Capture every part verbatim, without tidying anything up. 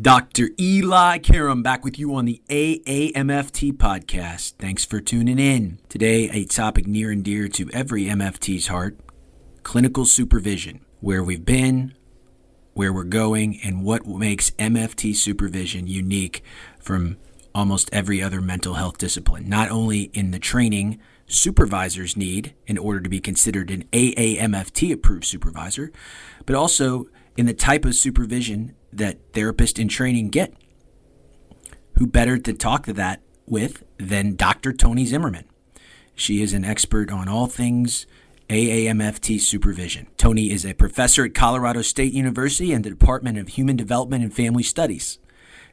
Doctor Eli Karam back with you on the A A M F T podcast. Thanks for tuning in. Today, a topic near and dear to every M F T's heart, clinical supervision, where we've been, where we're going, and what makes M F T supervision unique from almost every other mental health discipline, not only in the training supervisors need in order to be considered an A A M F T-approved supervisor, but also in the type of supervision that therapists in training get. Who better to talk to that with than Doctor Toni Zimmerman? She is an expert on all things A A M F T supervision. Toni is a professor at Colorado State University in the Department of Human Development and Family Studies.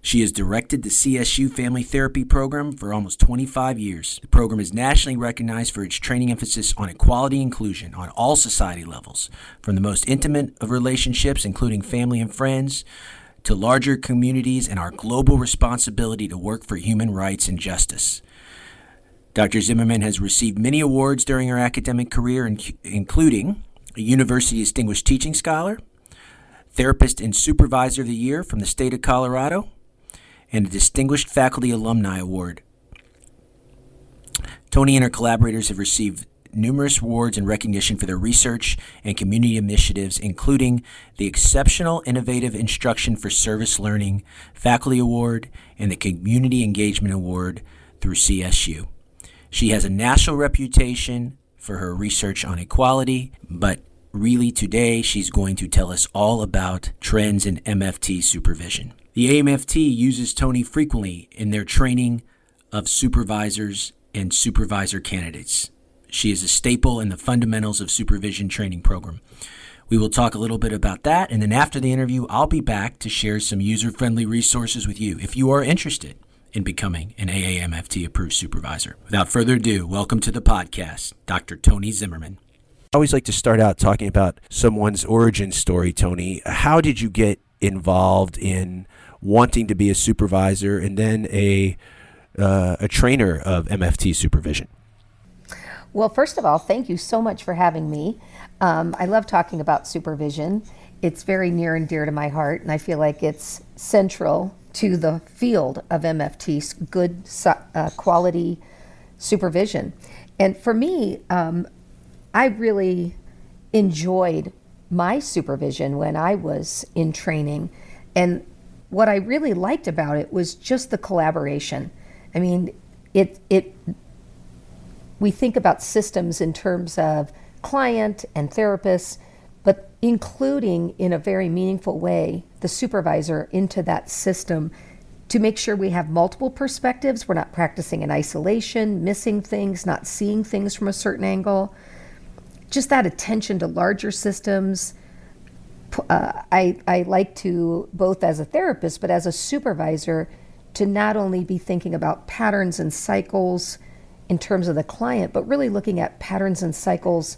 She has directed the C S U Family Therapy Program for almost twenty-five years. The program is nationally recognized for its training emphasis on equality and inclusion on all society levels, from the most intimate of relationships, including family and friends, to larger communities and our global responsibility to work for human rights and justice. Doctor Zimmerman has received many awards during her academic career, including a University Distinguished Teaching Scholar, Therapist and Supervisor of the Year from the state of Colorado, and a Distinguished Faculty Alumni Award. Toni and her collaborators have received numerous awards and recognition for their research and community initiatives, including the Exceptional Innovative Instruction for Service Learning Faculty Award and the Community Engagement Award through C S U. She has a national reputation for her research on equality, but really today she's going to tell us all about trends in M F T supervision. The A M F T uses Toni frequently in their training of supervisors and supervisor candidates. She is a staple in the fundamentals of supervision training program. We will talk a little bit about that, and then after the interview, I'll be back to share some user-friendly resources with you if you are interested in becoming an A A M F T-approved supervisor. Without further ado, welcome to the podcast, Doctor Toni Zimmerman. I always like to start out talking about someone's origin story, Toni. How did you get involved in wanting to be a supervisor and then a uh, a trainer of M F T supervision? Well, first of all, thank you so much for having me. Um, I love talking about supervision. It's very near and dear to my heart, and I feel like it's central to the field of M F T, good uh, quality supervision. And for me, um, I really enjoyed my supervision when I was in training, and what I really liked about it was just the collaboration. I mean, it it we think about systems in terms of client and therapists, but including in a very meaningful way the supervisor into that system to make sure we have multiple perspectives. We're not practicing in isolation, missing things, not seeing things from a certain angle. Just that attention to larger systems. Uh, I, I like to, both as a therapist, but as a supervisor, to not only be thinking about patterns and cycles in terms of the client, but really looking at patterns and cycles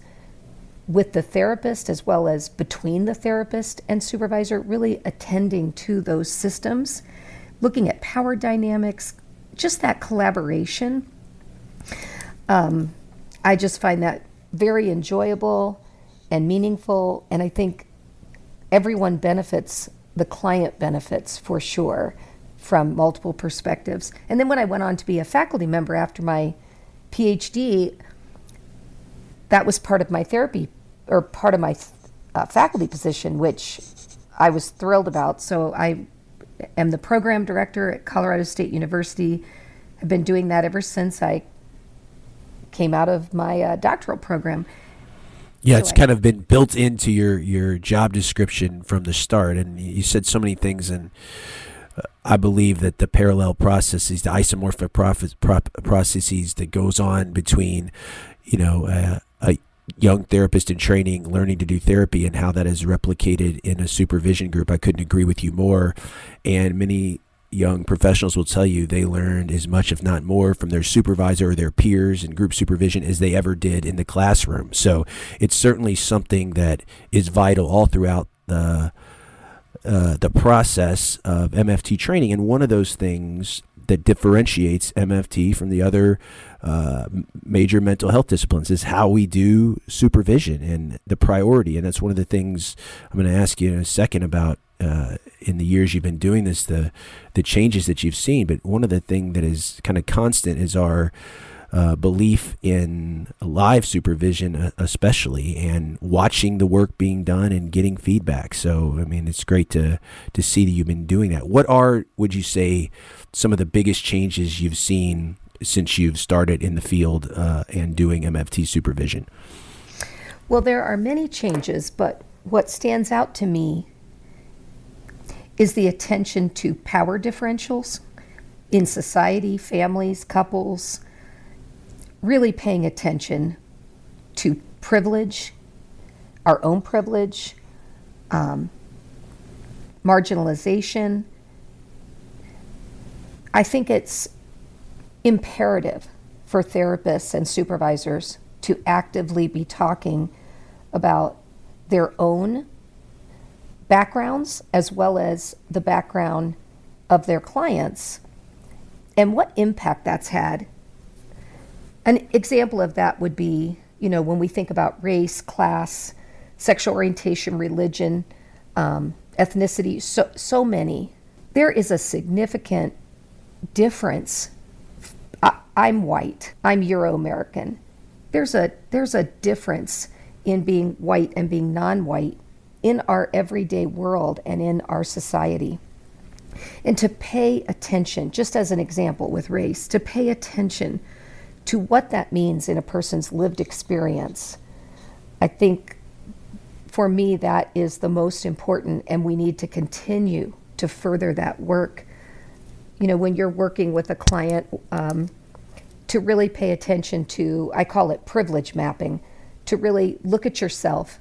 with the therapist as well as between the therapist and supervisor, really attending to those systems, looking at power dynamics, just that collaboration. Um, I just find that very enjoyable and meaningful, and I think everyone benefits, the client benefits for sure from multiple perspectives. And then when I went on to be a faculty member after my PhD, that was part of my therapy, or part of my uh, faculty position, which I was thrilled about. So I am the program director at Colorado State University. I've been doing that ever since I came out of my uh, doctoral program. Yeah, it's kind of been built into your, your job description from the start. And you said so many things, and I believe that the parallel processes, the isomorphic processes that goes on between, you know, uh, a young therapist in training learning to do therapy and how that is replicated in a supervision group. I couldn't agree with you more. And many young professionals will tell you they learned as much, if not more, from their supervisor or their peers in group supervision as they ever did in the classroom. So it's certainly something that is vital all throughout the uh, the process of M F T training. And one of those things that differentiates M F T from the other uh, major mental health disciplines is how we do supervision and the priority. And that's one of the things I'm going to ask you in a second about uh, in the years you've been doing this, the, the changes that you've seen. But one of the things that is kind of constant is our uh, belief in live supervision, especially, and watching the work being done and getting feedback. So, I mean, it's great to, to see that you've been doing that. What are, would you say, some of the biggest changes you've seen since you've started in the field uh, and doing M F T supervision? Well, there are many changes, but what stands out to me is the attention to power differentials in society, families, couples, really paying attention to privilege, our own privilege, um, marginalization. I think it's imperative for therapists and supervisors to actively be talking about their own backgrounds as well as the background of their clients and what impact that's had. An example of that would be, you know, when we think about race, class, sexual orientation, religion, um, ethnicity, so, so many, there is a significant difference. I, I'm white, I'm Euro-American. There's a, there's a difference in being white and being non-white in our everyday world and in our society. And to pay attention, just as an example with race, to pay attention to what that means in a person's lived experience. I think for me that is the most important, and we need to continue to further that work. You know, when you're working with a client, um, to really pay attention to, I call it privilege mapping, to really look at yourself.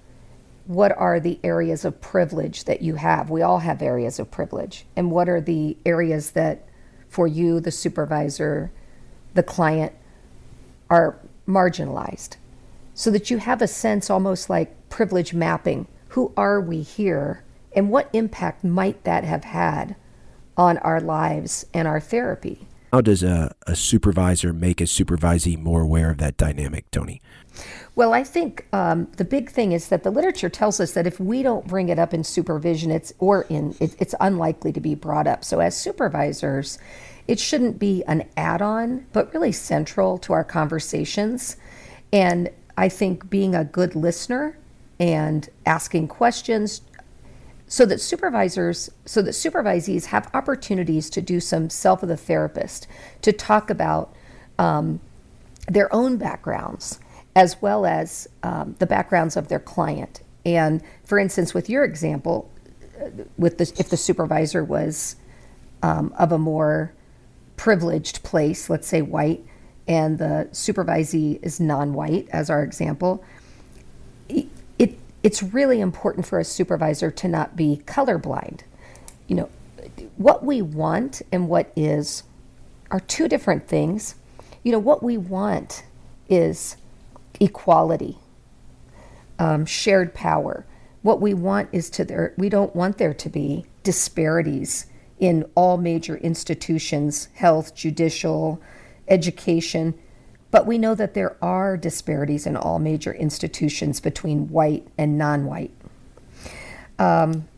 What are the areas of privilege that you have? We all have areas of privilege. And what are the areas that, for you, the supervisor, the client, are marginalized? So that you have a sense, almost like privilege mapping. Who are we here? And what impact might that have had on our lives and our therapy? How does a, a supervisor make a supervisee more aware of that dynamic, Toni? Well, I think um, the big thing is that the literature tells us that if we don't bring it up in supervision, it's or in it, it's unlikely to be brought up. So as supervisors, it shouldn't be an add-on, but really central to our conversations. And I think being a good listener and asking questions, so that supervisors, so that supervisees have opportunities to do some self of the therapist, to talk about um, their own backgrounds as well as um, the backgrounds of their client. And for instance, with your example, with the, if the supervisor was um, of a more privileged place, let's say white, and the supervisee is non-white, as our example, it's really important for a supervisor to not be colorblind. You know, what we want and what is are two different things. You know, what we want is equality, um, shared power. What we want is to there, we don't want there to be disparities in all major institutions, health, judicial, education. But we know that there are disparities in all major institutions between white and non-white. Um,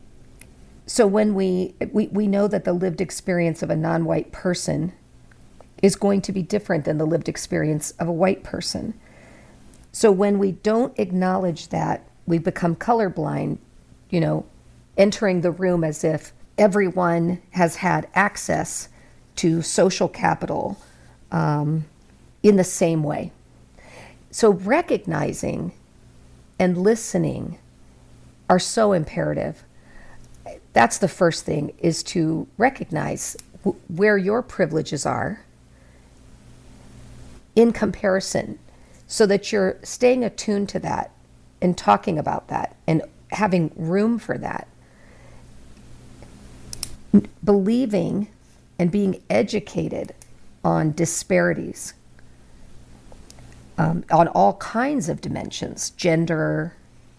so when we, we, we know that the lived experience of a non-white person is going to be different than the lived experience of a white person. So when we don't acknowledge that, we become colorblind, you know, entering the room as if everyone has had access to social capital, um, in the same way. So recognizing and listening are so imperative. That's the first thing, is to recognize w- where your privileges are in comparison, so that you're staying attuned to that and talking about that and having room for that. Believing and being educated on disparities, um, on all kinds of dimensions, gender,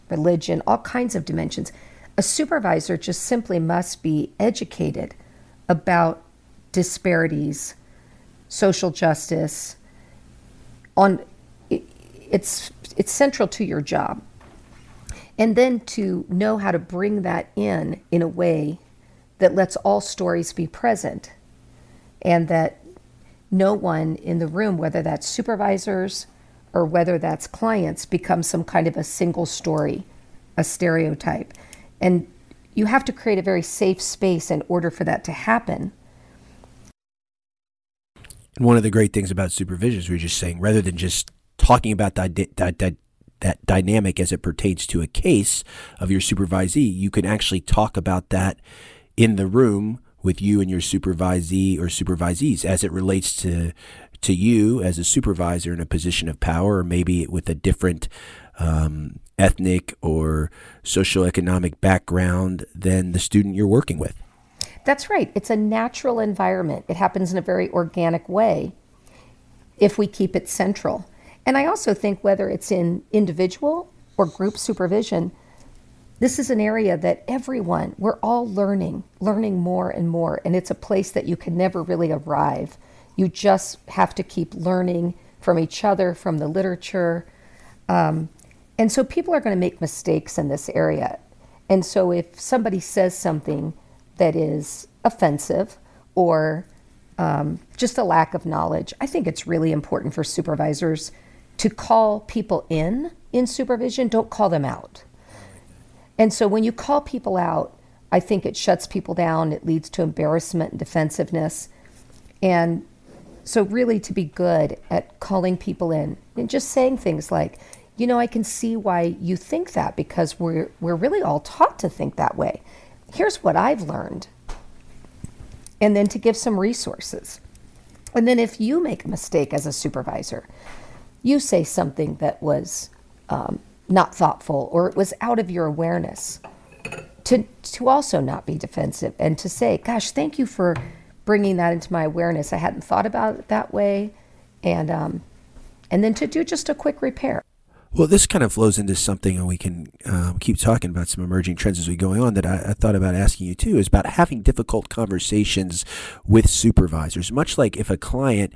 religion, all kinds of dimensions. A supervisor just simply must be educated about disparities, social justice. On it's it's central to your job, and then to know how to bring that in in a way that lets all stories be present, and that no one in the room, whether that's supervisors or whether that's clients, becomes some kind of a single story, a stereotype. And you have to create a very safe space in order for that to happen. And one of the great things about supervision is, we were just saying, rather than just talking about that, that, that, that dynamic as it pertains to a case of your supervisee, you can actually talk about that in the room with you and your supervisee or supervisees as it relates to to you as a supervisor in a position of power, or maybe with a different um, ethnic or socioeconomic background than the student you're working with. That's right. It's a natural environment. It happens in a very organic way if we keep it central. And I also think, whether it's in individual or group supervision, this is an area that everyone, we're all learning, learning more and more. And it's a place that you can never really arrive. You just have to keep learning from each other, from the literature. Um, and so people are going to make mistakes in this area. And so if somebody says something that is offensive, or um, just a lack of knowledge, I think it's really important for supervisors to call people in in supervision. Don't call them out. And so when you call people out, I think it shuts people down. It leads to embarrassment and defensiveness. And so really, to be good at calling people in and just saying things like, you know, I can see why you think that, because we're we're really all taught to think that way. Here's what I've learned. And then to give some resources. And then if you make a mistake as a supervisor, you say something that was um, not thoughtful, or it was out of your awareness, to to also not be defensive and to say, gosh, thank you for bringing that into my awareness. I hadn't thought about it that way. And, um, and then to do just a quick repair. Well, this kind of flows into something, and we can um, keep talking about some emerging trends as we go on, that I, I thought about asking you too, is about having difficult conversations with supervisors. Much like if a client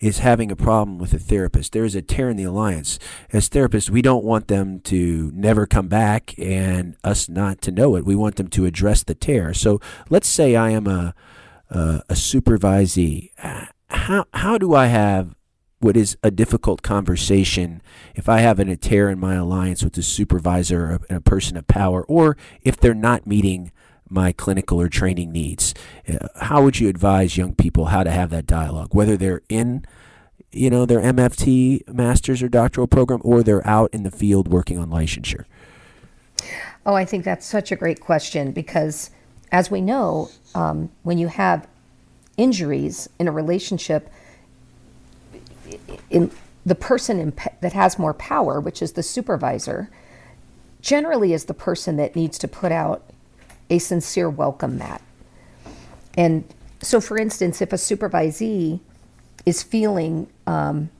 is having a problem with a therapist, there is a tear in the alliance. As therapists, we don't want them to never come back and us not to know it. We want them to address the tear. So let's say I am a, a, a supervisee. How, how do I have what is a difficult conversation if I have a tear in my alliance with a supervisor and a person of power, or if they're not meeting my clinical or training needs? How would you advise young people how to have that dialogue, whether they're in, you know, their M F T master's or doctoral program, or they're out in the field working on licensure? Oh, I think that's such a great question, because as we know, um, when you have injuries in a relationship, in the person in pe- that has more power, which is the supervisor, generally is the person that needs to put out a sincere welcome mat. And so, for instance, if a supervisee is feeling um,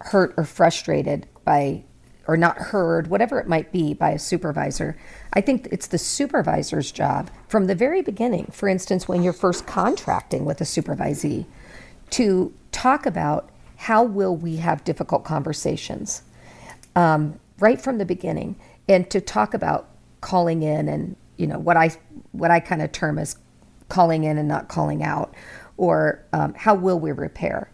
hurt or frustrated by, or not heard, whatever it might be, by a supervisor, I think it's the supervisor's job from the very beginning, for instance, when you're first contracting with a supervisee, to talk about, how will we have difficult conversations um, right from the beginning, and to talk about calling in and, you know, what I what I kind of term as calling in and not calling out, or um, how will we repair?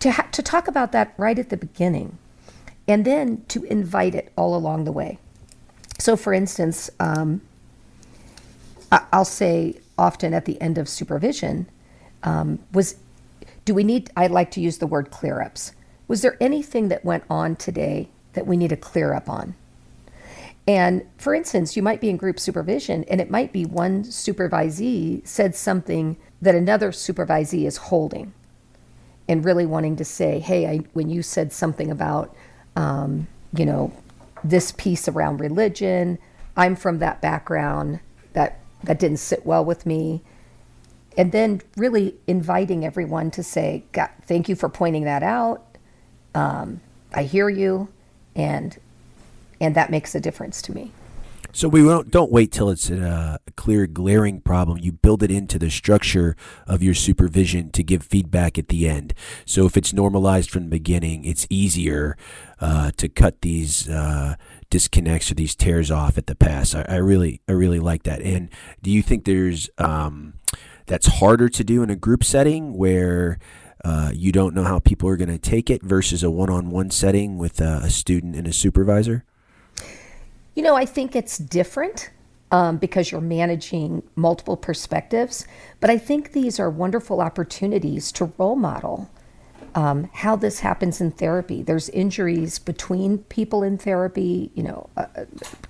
To, ha- to talk about that right at the beginning, and then to invite it all along the way. So, for instance, um, I- I'll say often at the end of supervision um, was, do we need, I like to use the word clear-ups. was there anything that went on today that we need to clear up on? And for instance, you might be in group supervision, and it might be one supervisee said something that another supervisee is holding and really wanting to say, hey, I, when you said something about, um, you know, this piece around religion, I'm from that background, that, that didn't sit well with me. And then really inviting everyone to say, God, thank you for pointing that out. Um, I hear you. And and that makes a difference to me. So we don't, don't wait till it's a clear, glaring problem. You build it into the structure of your supervision to give feedback at the end. So if it's normalized from the beginning, it's easier uh, to cut these uh, disconnects or these tears off at the pass. I, I really, I really like that. And do you think there's um, that's harder to do in a group setting where uh, you don't know how people are going to take it versus a one-on-one setting with a, a student and a supervisor? You know, I think it's different um, because you're managing multiple perspectives, but I think these are wonderful opportunities to role model um, how this happens in therapy. There's injuries between people in therapy, you know, uh,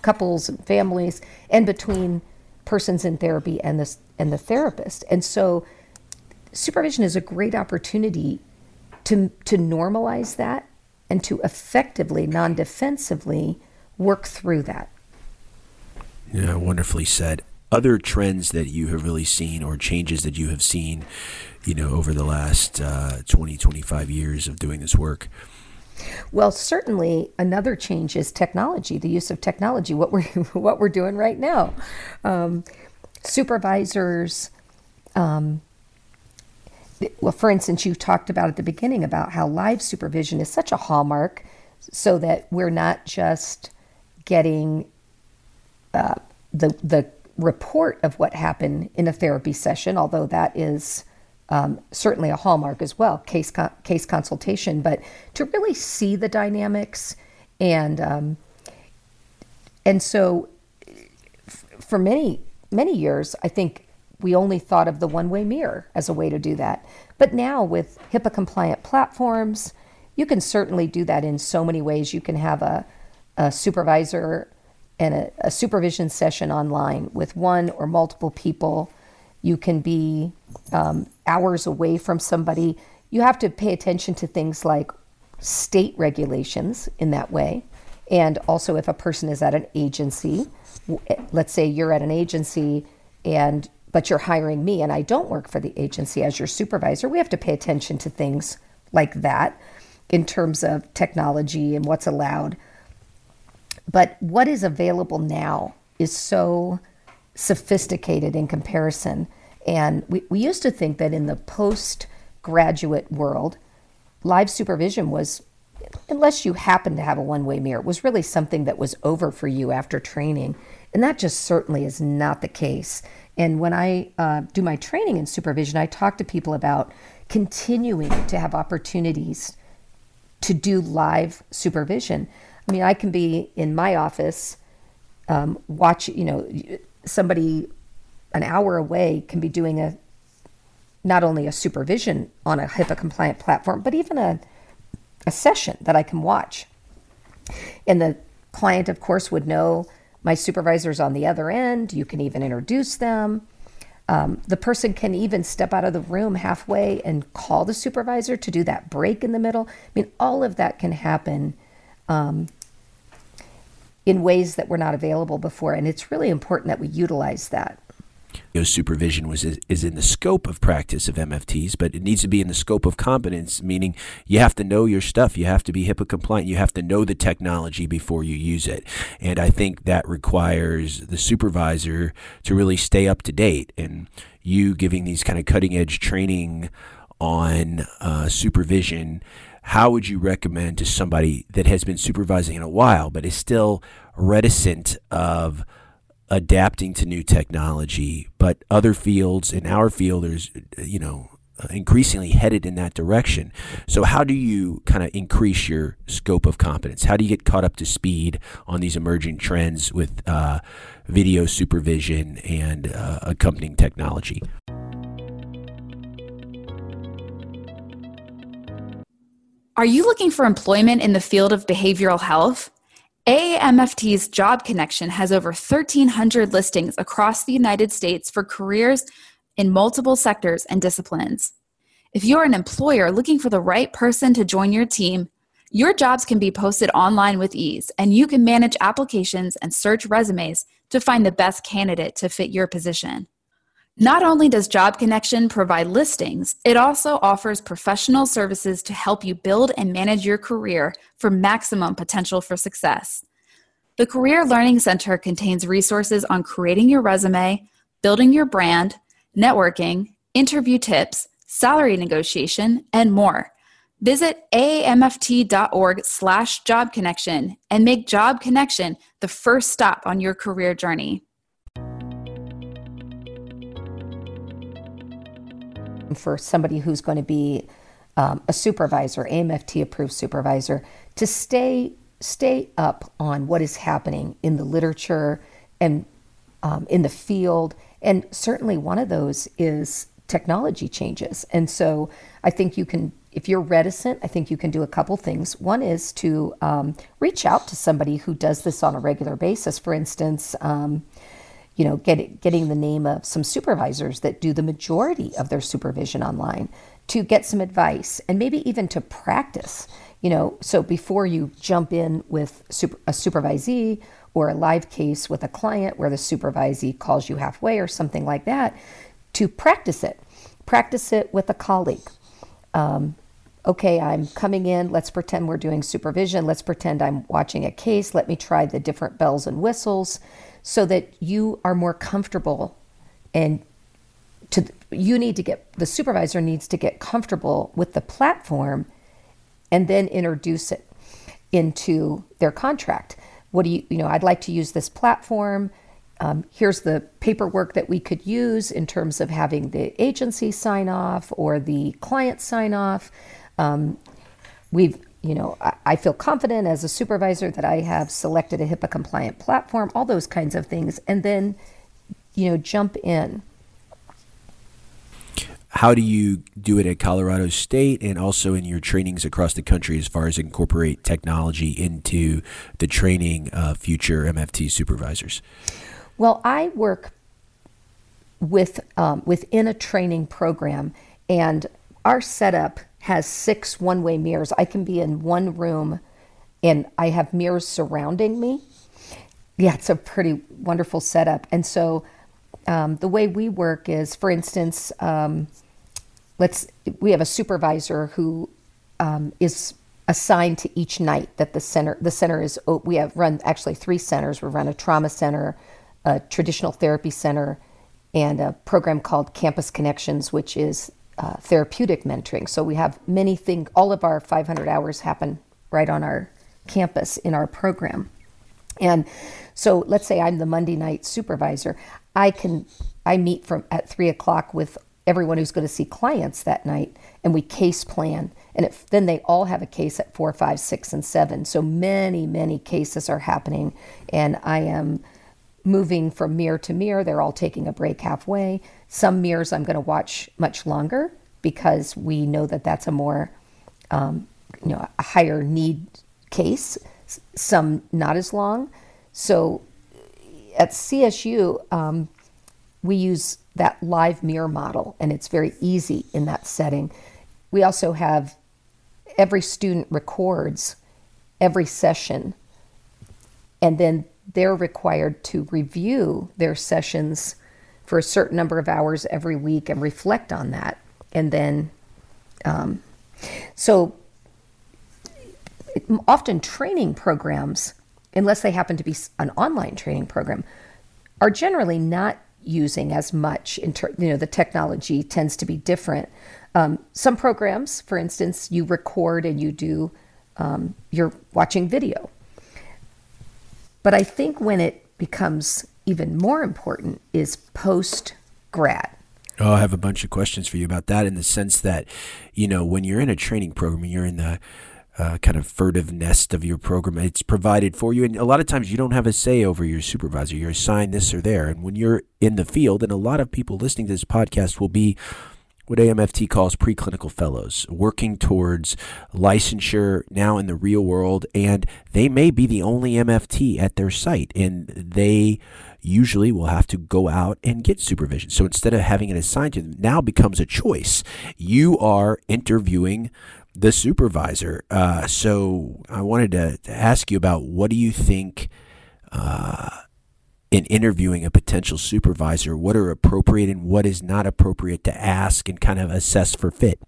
couples and families, and between persons in therapy and the, and the therapist. And so supervision is a great opportunity to, to normalize that and to effectively, non-defensively, work through that. Yeah, wonderfully said. Other trends that you have really seen or changes that you have seen, you know, over the last uh, twenty, twenty-five years of doing this work? Well, certainly another change is technology, the use of technology, what we're, what we're doing right now. Um, supervisors, um, well, for instance, you talked about at the beginning about how live supervision is such a hallmark so that we're not just getting uh, the the report of what happened in a therapy session, although that is um, certainly a hallmark as well, case con- case consultation, but to really see the dynamics. And um, and so f- for many, many years, I think we only thought of the one-way mirror as a way to do that. But now with HIPAA compliant platforms, you can certainly do that in so many ways. You can have a a supervisor and a, a supervision session online with one or multiple people. You can be um, hours away from somebody. You have to pay attention to things like state regulations in that way. And also if a person is at an agency, let's say you're at an agency and but you're hiring me and I don't work for the agency as your supervisor, we have to pay attention to things like that in terms of technology and what's allowed. But what is available now is so sophisticated in comparison. And we, we used to think that in the postgraduate world, live supervision was, unless you happened to have a one-way mirror, was really something that was over for you after training. And that just certainly is not the case. And when I uh, do my training in supervision, I talk to people about continuing to have opportunities to do live supervision. I mean, I can be in my office, um, watch, you know, somebody an hour away can be doing a, not only a supervision on a HIPAA compliant platform, but even a, a session that I can watch. And the client, of course, would know my supervisor's on the other end. You can even introduce them. Um, the person can even step out of the room halfway and call the supervisor to do that break in the middle. I mean, all of that can happen Um, in ways that were not available before. And it's really important that we utilize that. You know, supervision was is in the scope of practice of M F Ts, but it needs to be in the scope of competence, meaning you have to know your stuff. You have to be HIPAA compliant. You have to know the technology before you use it. And I think that requires the supervisor to really stay up to date. And you giving these kind of cutting edge training on uh, supervision, how would you recommend to somebody that has been supervising in a while but is still reticent of adapting to new technology? But other fields in our field is, you know, increasingly headed in that direction. So how do you kind of increase your scope of competence? How do you get caught up to speed on these emerging trends with uh, video supervision and uh, accompanying technology? Are you looking for employment in the field of behavioral health? A A M F T's Job Connection has over thirteen hundred listings across the United States for careers in multiple sectors and disciplines. If you're an employer looking for the right person to join your team, your jobs can be posted online with ease, and you can manage applications and search resumes to find the best candidate to fit your position. Not only does Job Connection provide listings, it also offers professional services to help you build and manage your career for maximum potential for success. The Career Learning Center contains resources on creating your resume, building your brand, networking, interview tips, salary negotiation, and more. Visit A A M F T dot org slash job connection and make Job Connection the first stop on your career journey. For somebody who's going to be um, a supervisor, A M F T-approved supervisor, to stay stay up on what is happening in the literature and um, in the field. And certainly one of those is technology changes. And so I think you can, if you're reticent, I think you can do a couple things. One is to um, reach out to somebody who does this on a regular basis. For instance, um, you know, get, getting the name of some supervisors that do the majority of their supervision online, to get some advice and maybe even to practice, you know, so before you jump in with super, a supervisee or a live case with a client where the supervisee calls you halfway or something like that, to practice it. Practice it with a colleague. Um, okay, I'm coming in, let's pretend we're doing supervision, let's pretend I'm watching a case, let me try the different bells and whistles, so that you are more comfortable, and to you need to get, the supervisor needs to get comfortable with the platform and then introduce it into their contract. What do you, you know, I'd like to use this platform. Um, here's the paperwork that we could use in terms of having the agency sign off or the client sign off. Um, we've You know, I feel confident as a supervisor that I have selected a HIPAA compliant platform, all those kinds of things, and then, you know, jump in. How do you do it at Colorado State and also in your trainings across the country as far as incorporate technology into the training of future M F T supervisors? Well, I work with um, within a training program, and our setup has six one-way mirrors. I can be in one room and I have mirrors surrounding me. Yeah, it's a pretty wonderful setup. And so um, the way we work is, for instance, um, let's we have a supervisor who um, is assigned to each night that the center, the center is, we have run actually three centers. We run a trauma center, a traditional therapy center, and a program called Campus Connections, which is Uh, therapeutic mentoring. So we have many things, all of our five hundred hours happen right on our campus in our program. And so let's say I'm the Monday night supervisor. I can, I meet from at three o'clock with everyone who's going to see clients that night, and we case plan. And it, then they all have a case at four, five, six, and seven. So many, many cases are happening, and I am moving from mirror to mirror. They're all taking a break halfway. Some mirrors I'm going to watch much longer because we know that that's a more, um, you know, a higher need case. Some not as long. So at C S U, um, we use that live mirror model, and it's very easy in that setting. We also have every student records every session, and then they're required to review their sessions for a certain number of hours every week and reflect on that. And then, um, so often training programs, unless they happen to be an online training program, are generally not using as much, in ter- you know, the technology tends to be different. Um, some programs, for instance, you record and you do, um, you're watching video. But I think when it becomes even more important is post-grad. Oh, I have a bunch of questions for you about that, in the sense that, you know, when you're in a training program, you're in the uh, kind of furtive nest of your program. It's provided for you. And a lot of times you don't have a say over your supervisor. You're assigned this or there. And when you're in the field, and a lot of people listening to this podcast will be what A M F T calls preclinical fellows, working towards licensure now in the real world, and they may be the only M F T at their site, and they usually will have to go out and get supervision. So instead of having it assigned to them, now becomes a choice. You are interviewing the supervisor. Uh, so I wanted to, to ask you about, what do you think uh, in interviewing a potential supervisor, what are appropriate and what is not appropriate to ask and kind of assess for fit?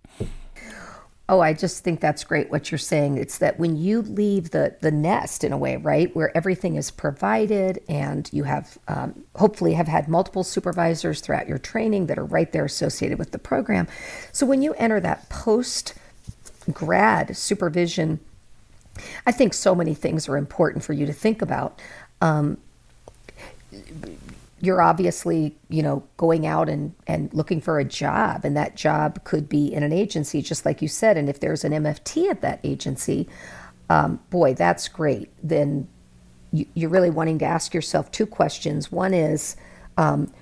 Oh, I just think that's great what you're saying. It's that when you leave the, the nest in a way, right, where everything is provided and you have um, hopefully have had multiple supervisors throughout your training that are right there associated with the program. So when you enter that post grad supervision, I think so many things are important for you to think about. Um, you're obviously, you know, going out and, and looking for a job, and that job could be in an agency, just like you said. And if there's an M F T at that agency, um, boy, that's great. Then you, you're really wanting to ask yourself two questions. One is, um,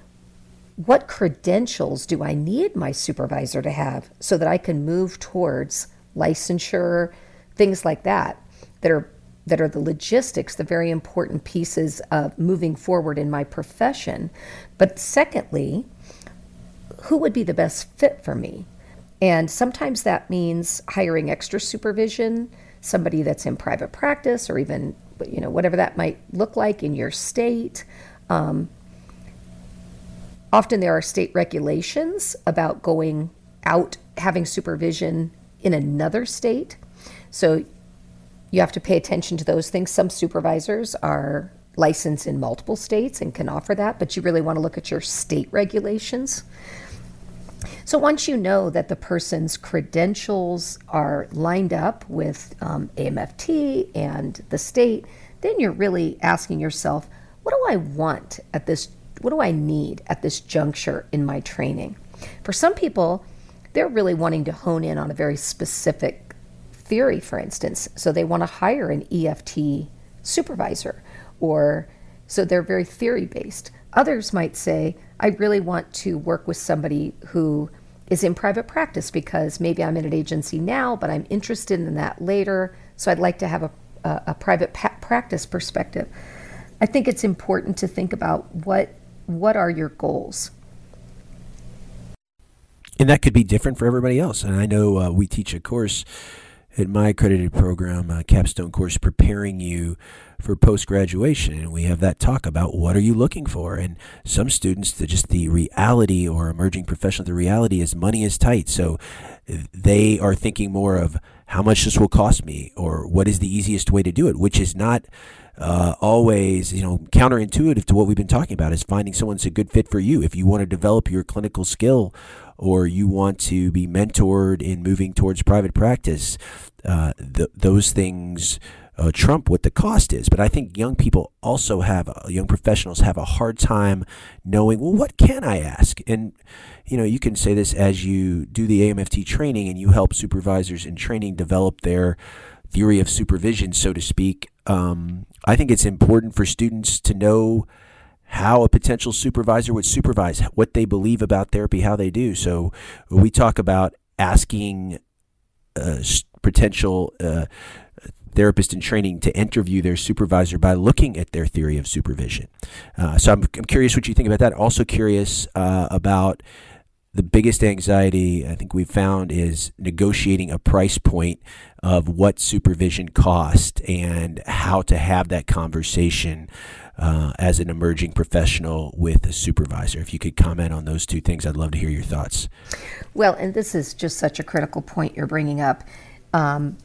what credentials do I need my supervisor to have so that I can move towards licensure, things like that, that are that are the logistics, the very important pieces of moving forward in my profession. But secondly, who would be the best fit for me? And sometimes that means hiring extra supervision, somebody that's in private practice, or even, you know, whatever that might look like in your state. Um, often there are state regulations about going out, having supervision in another state. So you have to pay attention to those things. Some supervisors are licensed in multiple states and can offer that, but you really want to look at your state regulations. So once you know that the person's credentials are lined up with um, A M F T and the state, then you're really asking yourself, what do I want at this, what do I need at this juncture in my training? For some people, they're really wanting to hone in on a very specific theory, for instance. So they want to hire an E F T supervisor, or so they're very theory based. Others might say, I really want to work with somebody who is in private practice because maybe I'm in an agency now, but I'm interested in that later. So I'd like to have a, a, a private pa- practice perspective. I think it's important to think about what, what are your goals? And that could be different for everybody else. And I know uh, we teach a course at my accredited program, a capstone course preparing you for post-graduation, and we have that talk about what are you looking for. And some students, the, just the reality or emerging professional, the reality is money is tight. So they are thinking more of how much this will cost me or what is the easiest way to do it, which is not uh, always, you know, counterintuitive to what we've been talking about, is finding someone that's a good fit for you. If you want to develop your clinical skill, or you want to be mentored in moving towards private practice, uh, th- those things uh, trump what the cost is. But I think young people also have, uh, young professionals have a hard time knowing, well, what can I ask? And, you know, you can say this as you do the A M F T training and you help supervisors in training develop their theory of supervision, so to speak. Um, I think it's important for students to know how a potential supervisor would supervise, what they believe about therapy, how they do. So we talk about asking uh, potential uh, therapist in training to interview their supervisor by looking at their theory of supervision. Uh, so I'm, I'm curious what you think about that. Also curious uh, about the biggest anxiety I think we've found is negotiating a price point of what supervision costs and how to have that conversation uh, as an emerging professional with a supervisor. If you could comment on those two things, I'd love to hear your thoughts. Well, and this is just such a critical point you're bringing up. Um,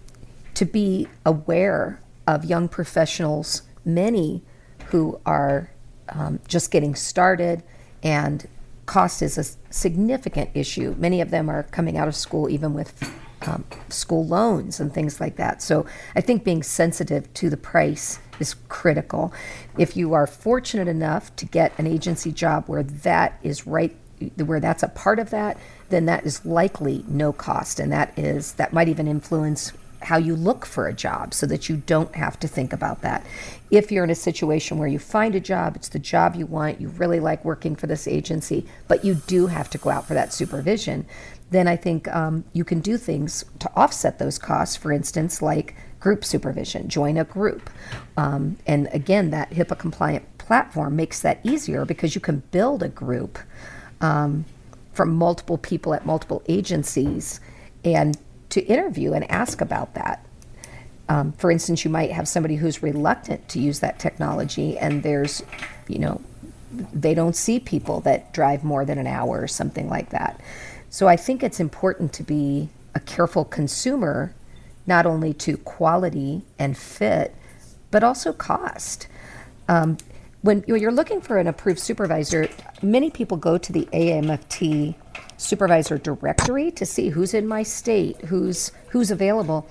to be aware of young professionals, many who are um, just getting started, and cost is a significant issue. Many of them are coming out of school even with um, school loans and things like that. So I think being sensitive to the price is critical. If you are fortunate enough to get an agency job where that is right, where that's a part of that, then that is likely no cost, and that is that might even influence how you look for a job so that you don't have to think about that. If you're in a situation where you find a job, it's the job you want, you really like working for this agency, but you do have to go out for that supervision, then I think um, you can do things to offset those costs, for instance, like group supervision, join a group. Um, and again, that HIPAA compliant platform makes that easier because you can build a group um, from multiple people at multiple agencies and to interview and ask about that. Um, for instance, you might have somebody who's reluctant to use that technology and there's, you know, they don't see people that drive more than an hour or something like that. So I think it's important to be a careful consumer, not only to quality and fit, but also cost. Um, when you're looking for an approved supervisor, many people go to the A A M F T supervisor directory to see who's in my state, who's who's available.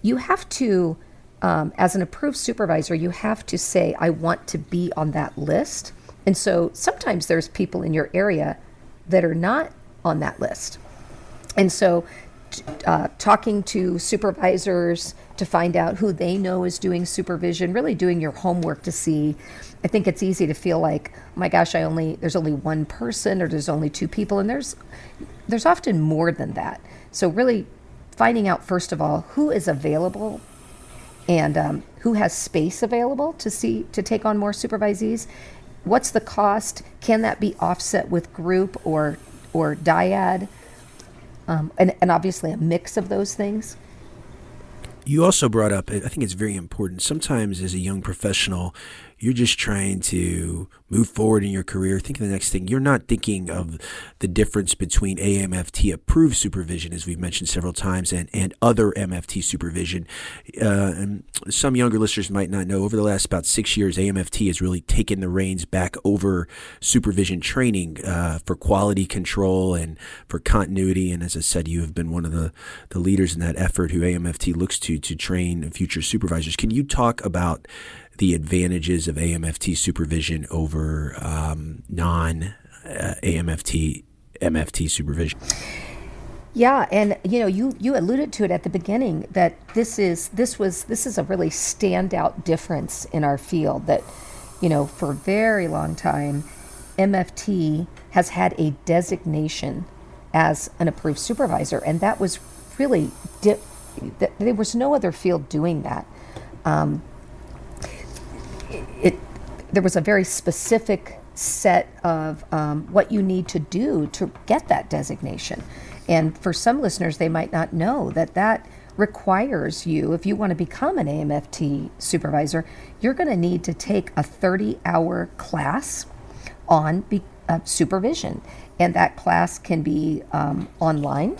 You have to, um, as an approved supervisor, you have to say, I want to be on that list. And so sometimes there's people in your area that are not on that list. And so uh, talking to supervisors to find out who they know is doing supervision, really doing your homework to see. I think it's easy to feel like, oh my gosh, I only there's only one person or there's only two people, and there's there's often more than that. So really finding out, first of all, who is available and um, who has space available to see to take on more supervisees. What's the cost? Can that be offset with group or or dyad, um, and, and obviously a mix of those things. You also brought up, I think it's very important, sometimes as a young professional, you're just trying to move forward in your career, think of the next thing. You're not thinking of the difference between A A M F T approved supervision, as we've mentioned several times, and, and other M F T supervision. Uh, and some younger listeners might not know, over the last about six years, A A M F T has really taken the reins back over supervision training uh, for quality control and for continuity. And as I said, you have been one of the, the leaders in that effort who A A M F T looks to to train future supervisors. Can you talk about the advantages of A A M F T supervision over um, non-A A M F T, M F T supervision? Yeah, and you know, you you alluded to it at the beginning that this is this was this is a really standout difference in our field. That you know, for a very long time, M F T has had a designation as an approved supervisor, and that was really di- th- there was no other field doing that. Um, It, there was a very specific set of um, what you need to do to get that designation. And for some listeners, they might not know that that requires you, if you want to become an A A M F T supervisor, you're going to need to take a thirty-hour class on be, uh, supervision. And that class can be um, online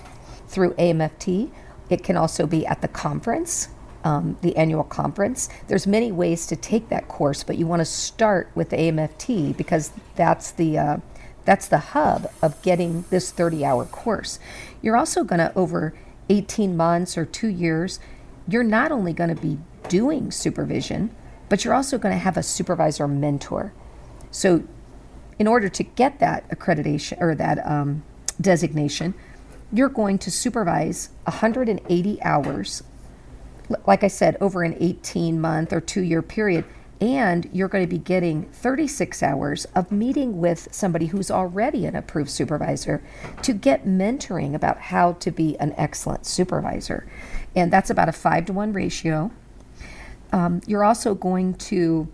through A A M F T. It can also be at the conference. Um, the annual conference. There's many ways to take that course, but you want to start with A A M F T because that's the uh, that's the hub of getting this thirty-hour course. You're also going to, over eighteen months or two years, you're not only going to be doing supervision, but you're also going to have a supervisor mentor. So in order to get that accreditation or that um, designation, you're going to supervise one hundred eighty hours, like I said, over an eighteen-month or two-year period, and you're going to be getting thirty-six hours of meeting with somebody who's already an approved supervisor to get mentoring about how to be an excellent supervisor. And that's about a five to one ratio. Um, you're also going to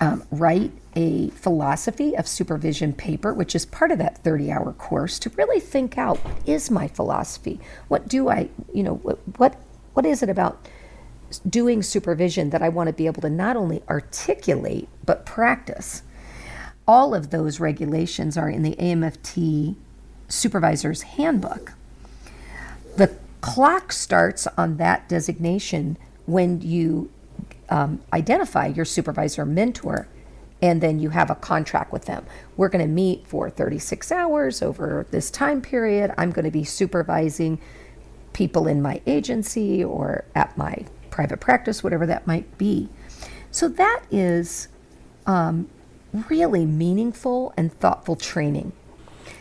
um, write a philosophy of supervision paper, which is part of that thirty-hour course, to really think out, what is my philosophy? What do I, you know, what, what What is it about doing supervision that I want to be able to not only articulate, but practice? All of those regulations are in the A A M F T Supervisor's Handbook. The clock starts on that designation when you um, identify your supervisor mentor, and then you have a contract with them. We're going to meet for thirty-six hours over this time period. I'm going to be supervising people in my agency or at my private practice, whatever that might be. So that is um, really meaningful and thoughtful training.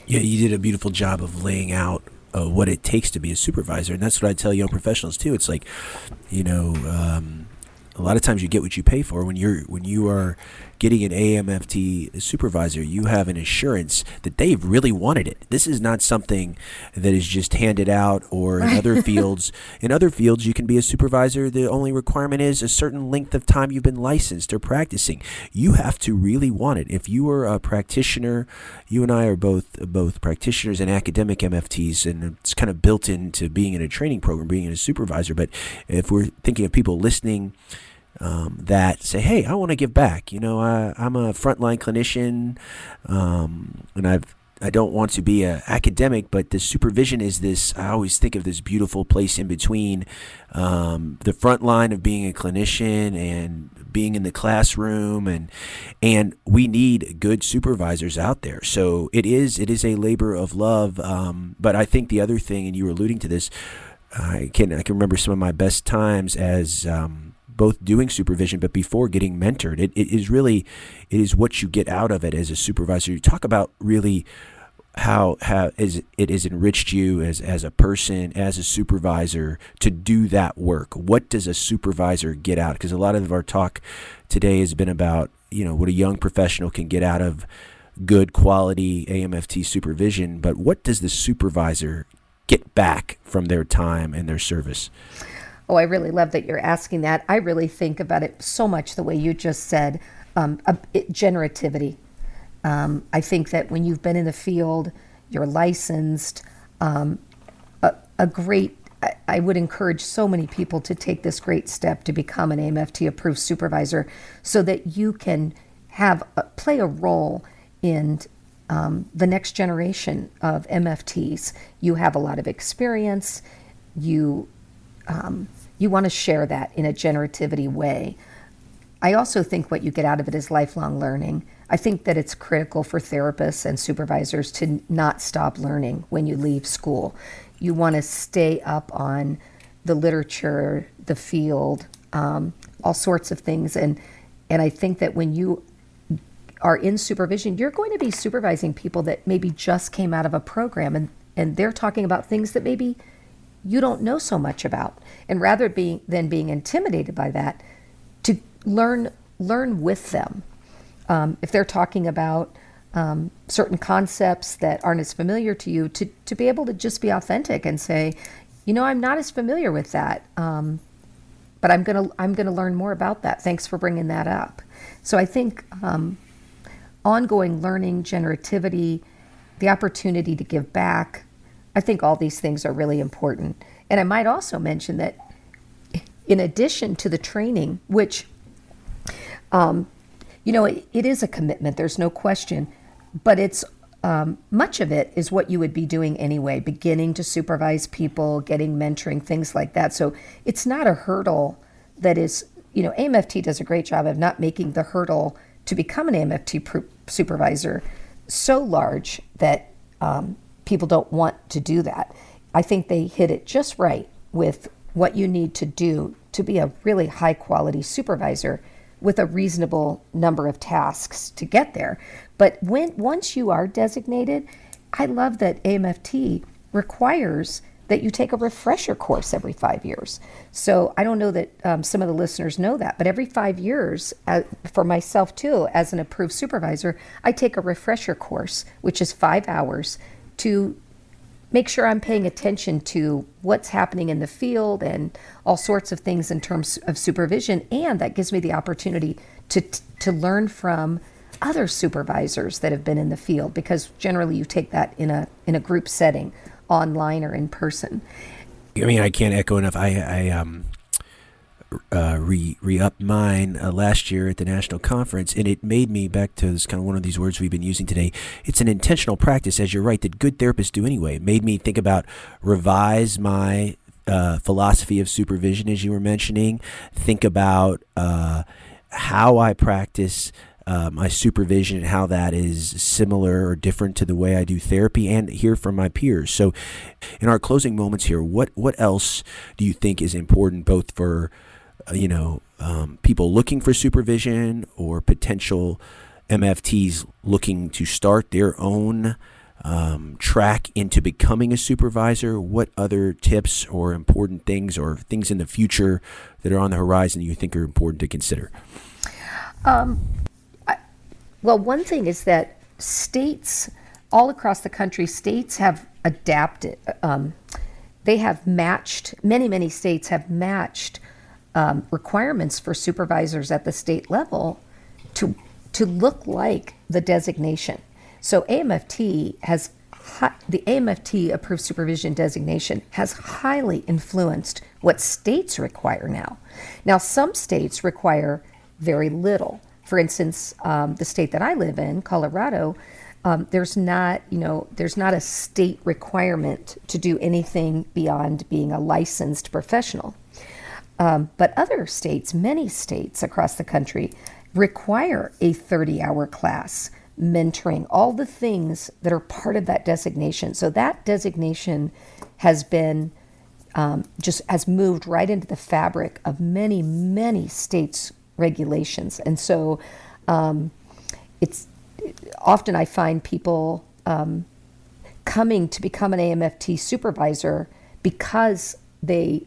Yeah, you did a beautiful job of laying out uh, what it takes to be a supervisor. And that's what I tell young professionals too. It's like, you know, um, a lot of times you get what you pay for. When you're when you are getting an A A M F T supervisor, you have an assurance that they've really wanted it. This is not something that is just handed out, or in other fields. In other fields, you can be a supervisor. The only requirement is a certain length of time you've been licensed or practicing. You have to really want it. If you are a practitioner, you and I are both both practitioners and academic M F Ts, and it's kind of built into being in a training program, being in a supervisor. But if we're thinking of people listening, Um, that say, hey, I want to give back. You know, I, I'm a frontline clinician, um, and I've I don't want to be an academic, but the supervision is this. I always think of this beautiful place in between um, the front line of being a clinician and being in the classroom, and and we need good supervisors out there. So it is it is a labor of love. Um, but I think the other thing, and you were alluding to this, I can I can remember some of my best times as. Um, both doing supervision, but before getting mentored, it, it is really, it is what you get out of it as a supervisor. You talk about really how, how is it has enriched you as, as a person, as a supervisor, to do that work. What does a supervisor get out? Because a lot of our talk today has been about, you know, what a young professional can get out of good quality A M F T supervision, but what does the supervisor get back from their time and their service? Oh, I really love that you're asking that. I really think about it so much the way you just said, um, it, generativity. Um, I think that when you've been in the field, you're licensed, um, a, a great, I, I would encourage so many people to take this great step to become an A M F T approved supervisor so that you can have a, play a role in um, the next generation of M F Ts. You have a lot of experience. You um, You want to share that in a generativity way. I also think what you get out of it is lifelong learning. I think that it's critical for therapists and supervisors to not stop learning when you leave school. You want to stay up on the literature, the field, um, all sorts of things. And, and I think that when you are in supervision, you're going to be supervising people that maybe just came out of a program, and, and they're talking about things that maybe you don't know so much about. And rather being, than being intimidated by that, to learn learn with them. Um, if they're talking about um, certain concepts that aren't as familiar to you, to, to be able to just be authentic and say, you know, I'm not as familiar with that, um, but I'm gonna I'm gonna learn more about that. Thanks for bringing that up. So I think um, ongoing learning, generativity, the opportunity to give back, I think all these things are really important. And I might also mention that in addition to the training, which, um, you know, it, it is a commitment, there's no question, but it's um, much of it is what you would be doing anyway, beginning to supervise people, getting mentoring, things like that. So it's not a hurdle that is, you know, A M F T does a great job of not making the hurdle to become an A M F T pr- supervisor so large that, um, people don't want to do that. I think they hit it just right with what you need to do to be a really high quality supervisor with a reasonable number of tasks to get there. But when once you are designated, I love that A M F T requires that you take a refresher course every five years. So I don't know that um, some of the listeners know that, but every five years, uh, for myself too, as an approved supervisor, I take a refresher course, which is five hours, to make sure I'm paying attention to what's happening in the field and all sorts of things in terms of supervision. And that gives me the opportunity to to learn from other supervisors that have been in the field, because generally you take that in a in a group setting, online or in person. I mean, I can't echo enough. I, I um uh re re-up mine uh, last year at the national conference, and it made me back to this kind of one of these words we've been using today. It's an intentional practice, as you're right, that good therapists do anyway. It made me think about revise my uh philosophy of supervision, as you were mentioning, think about uh how I practice Uh, my supervision and how that is similar or different to the way I do therapy, and hear from my peers. So in our closing moments here, what, what else do you think is important, both for, uh, you know, um, people looking for supervision or potential M F Ts looking to start their own um, track into becoming a supervisor? What other tips or important things or things in the future that are on the horizon you think are important to consider? Um, I, well, one thing is that states all across the country, states have adapted. Um, they have matched, many, many states have matched um, requirements for supervisors at the state level to to look like the designation. So A M F T has, hi, the A M F T approved supervision designation has highly influenced what states require now. Now, some states require very little. For instance, um, the state that I live in, Colorado, um, there's not, you know, there's not a state requirement to do anything beyond being a licensed professional. Um, but other states, many states across the country, require a thirty hour class, mentoring, all the things that are part of that designation. So that designation has been um, just has moved right into the fabric of many, many states' regulations. And so um, it's often I find people um, coming to become an A M F T supervisor because they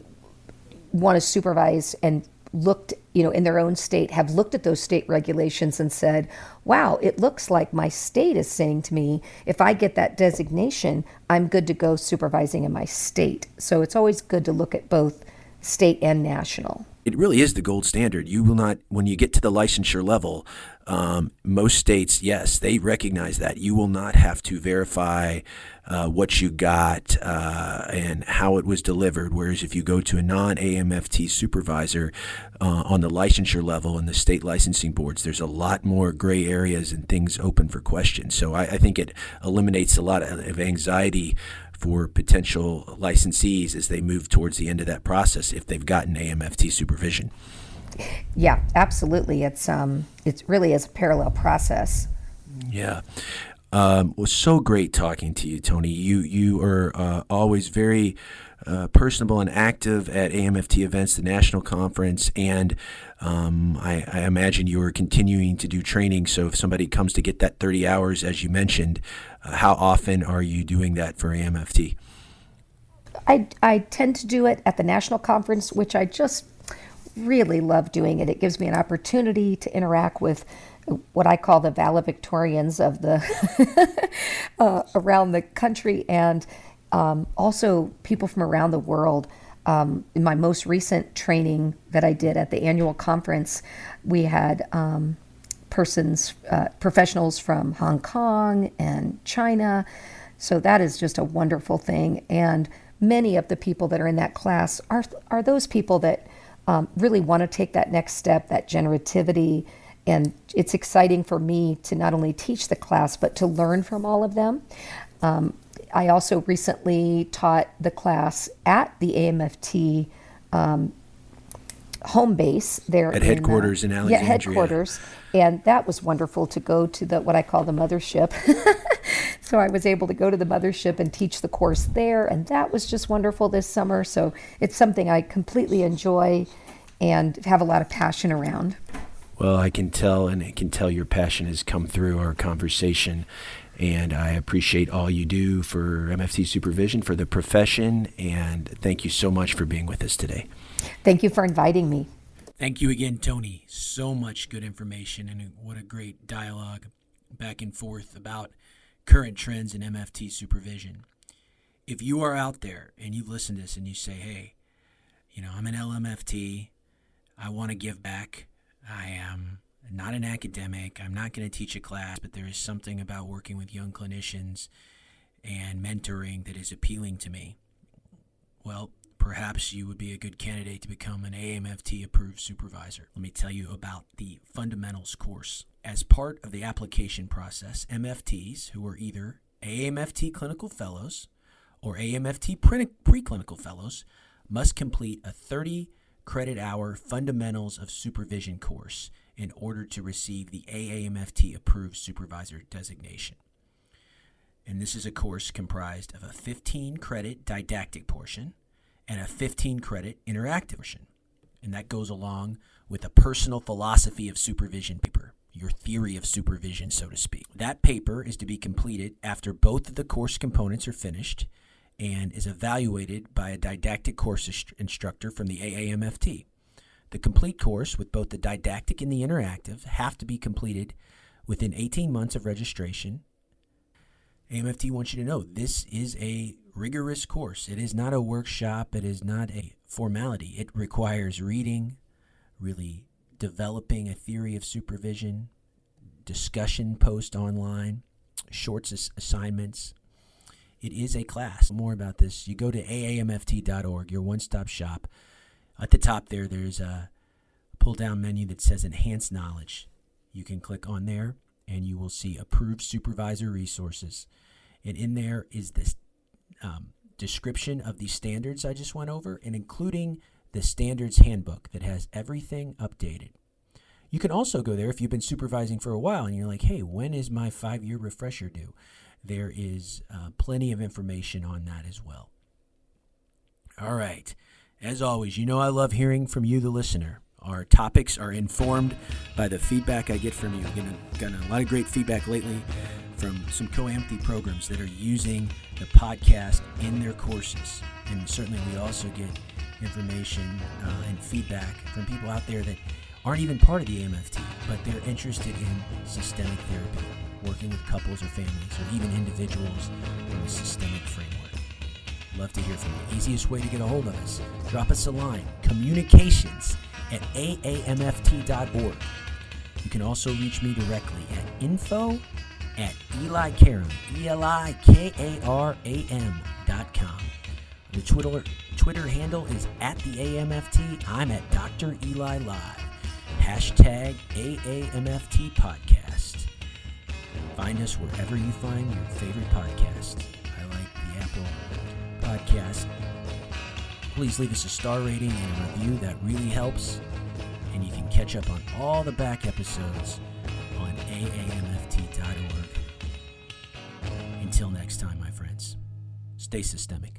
want to supervise and looked, you know, in their own state, have looked at those state regulations and said, wow, it looks like my state is saying to me, if I get that designation, I'm good to go supervising in my state. So it's always good to look at both state and national. It really is the gold standard. You will not, when you get to the licensure level, um, most states, yes, they recognize that. You will not have to verify uh, what you got uh, and how it was delivered. Whereas if you go to a non-A M F T supervisor uh, on the licensure level and the state licensing boards, there's a lot more gray areas and things open for question. So I, I think it eliminates a lot of anxiety for potential licensees as they move towards the end of that process if they've gotten A M F T supervision. Yeah, absolutely. It's um, it really is a parallel process. Yeah. Um, well, so great talking to you, Toni. You you are uh, always very uh, personable and active at A M F T events, the national conference, and um, I, I imagine you are continuing to do training. So if somebody comes to get that thirty hours, as you mentioned, uh, how often are you doing that for A M F T? I, I tend to do it at the national conference, which I just really love doing it. It gives me an opportunity to interact with what I call the valedictorians of the uh, around the country, and um, also people from around the world. Um, in my most recent training that I did at the annual conference, we had um, persons, uh, professionals from Hong Kong and China. So that is just a wonderful thing. And many of the people that are in that class are are those people that um, really want to take that next step, that generativity. And it's exciting for me to not only teach the class, but to learn from all of them. Um, I also recently taught the class at the A M F T um, home base there at headquarters in, uh, in Alexandria. Yeah, headquarters, and that was wonderful to go to the what I call the mothership. So I was able to go to the mothership and teach the course there, and that was just wonderful this summer. So it's something I completely enjoy and have a lot of passion around. Well, I can tell, and I can tell your passion has come through our conversation, and I appreciate all you do for M F T supervision, for the profession, and thank you so much for being with us today. Thank you for inviting me. Thank you again, Toni. So much good information, and what a great dialogue back and forth about current trends in M F T supervision. If you are out there and you've listened to this and you say, hey, you know, I'm an L M F T, I want to give back, I am not an academic, I'm not going to teach a class, but there is something about working with young clinicians and mentoring that is appealing to me. Well, perhaps you would be a good candidate to become an A M F T-approved supervisor. Let me tell you about the Fundamentals course. As part of the application process, M F Ts, who are either A M F T clinical fellows or A M F T preclinical fellows, must complete a thirty credit hour Fundamentals of Supervision course in order to receive the A A M F T approved supervisor designation. And this is a course comprised of a fifteen credit didactic portion and a fifteen credit interactive portion. And that goes along with a personal philosophy of supervision paper. your theory of supervision, so to speak. That paper is to be completed after both of the course components are finished and is evaluated by a didactic course instructor from the A A M F T. The complete course with both the didactic and the interactive have to be completed within eighteen months of registration. A M F T wants you to know this is a rigorous course. It is not a workshop. It is not a formality. It requires reading, really developing a theory of supervision, discussion posts online, shorts ass- assignments. It is a class. More about this, you go to A A M F T dot org, your one-stop shop. At the top there, there's a pull-down menu that says Enhance Knowledge. You can click on there, and you will see Approved Supervisor Resources. And in there is this um, description of the standards I just went over, and including the Standards Handbook that has everything updated. You can also go there if you've been supervising for a while, and you're like, hey, when is my five-year refresher due? There is uh, plenty of information on that as well. All right. As always, you know I love hearing from you, the listener. Our topics are informed by the feedback I get from you. I've gotten a lot of great feedback lately from some COAMFTE programs that are using the podcast in their courses. And certainly we also get information uh, and feedback from people out there that aren't even part of the A M F T, but they're interested in systemic therapy, working with couples or families or even individuals in a systemic framework. Love to hear from you. Easiest way to get a hold of us, drop us a line, communications at A A M F T dot org. You can also reach me directly at info at Eli Karam, E L I K A R A M dot com. The Twitter, Twitter handle is at the A M F T. I'm at Doctor Eli Live. Hashtag A A M F T Podcast. Find us wherever you find your favorite podcast. I like the Apple Podcast. Please leave us a star rating and a review. That really helps. And you can catch up on all the back episodes on A A M F T dot org. Until next time, my friends, stay systemic.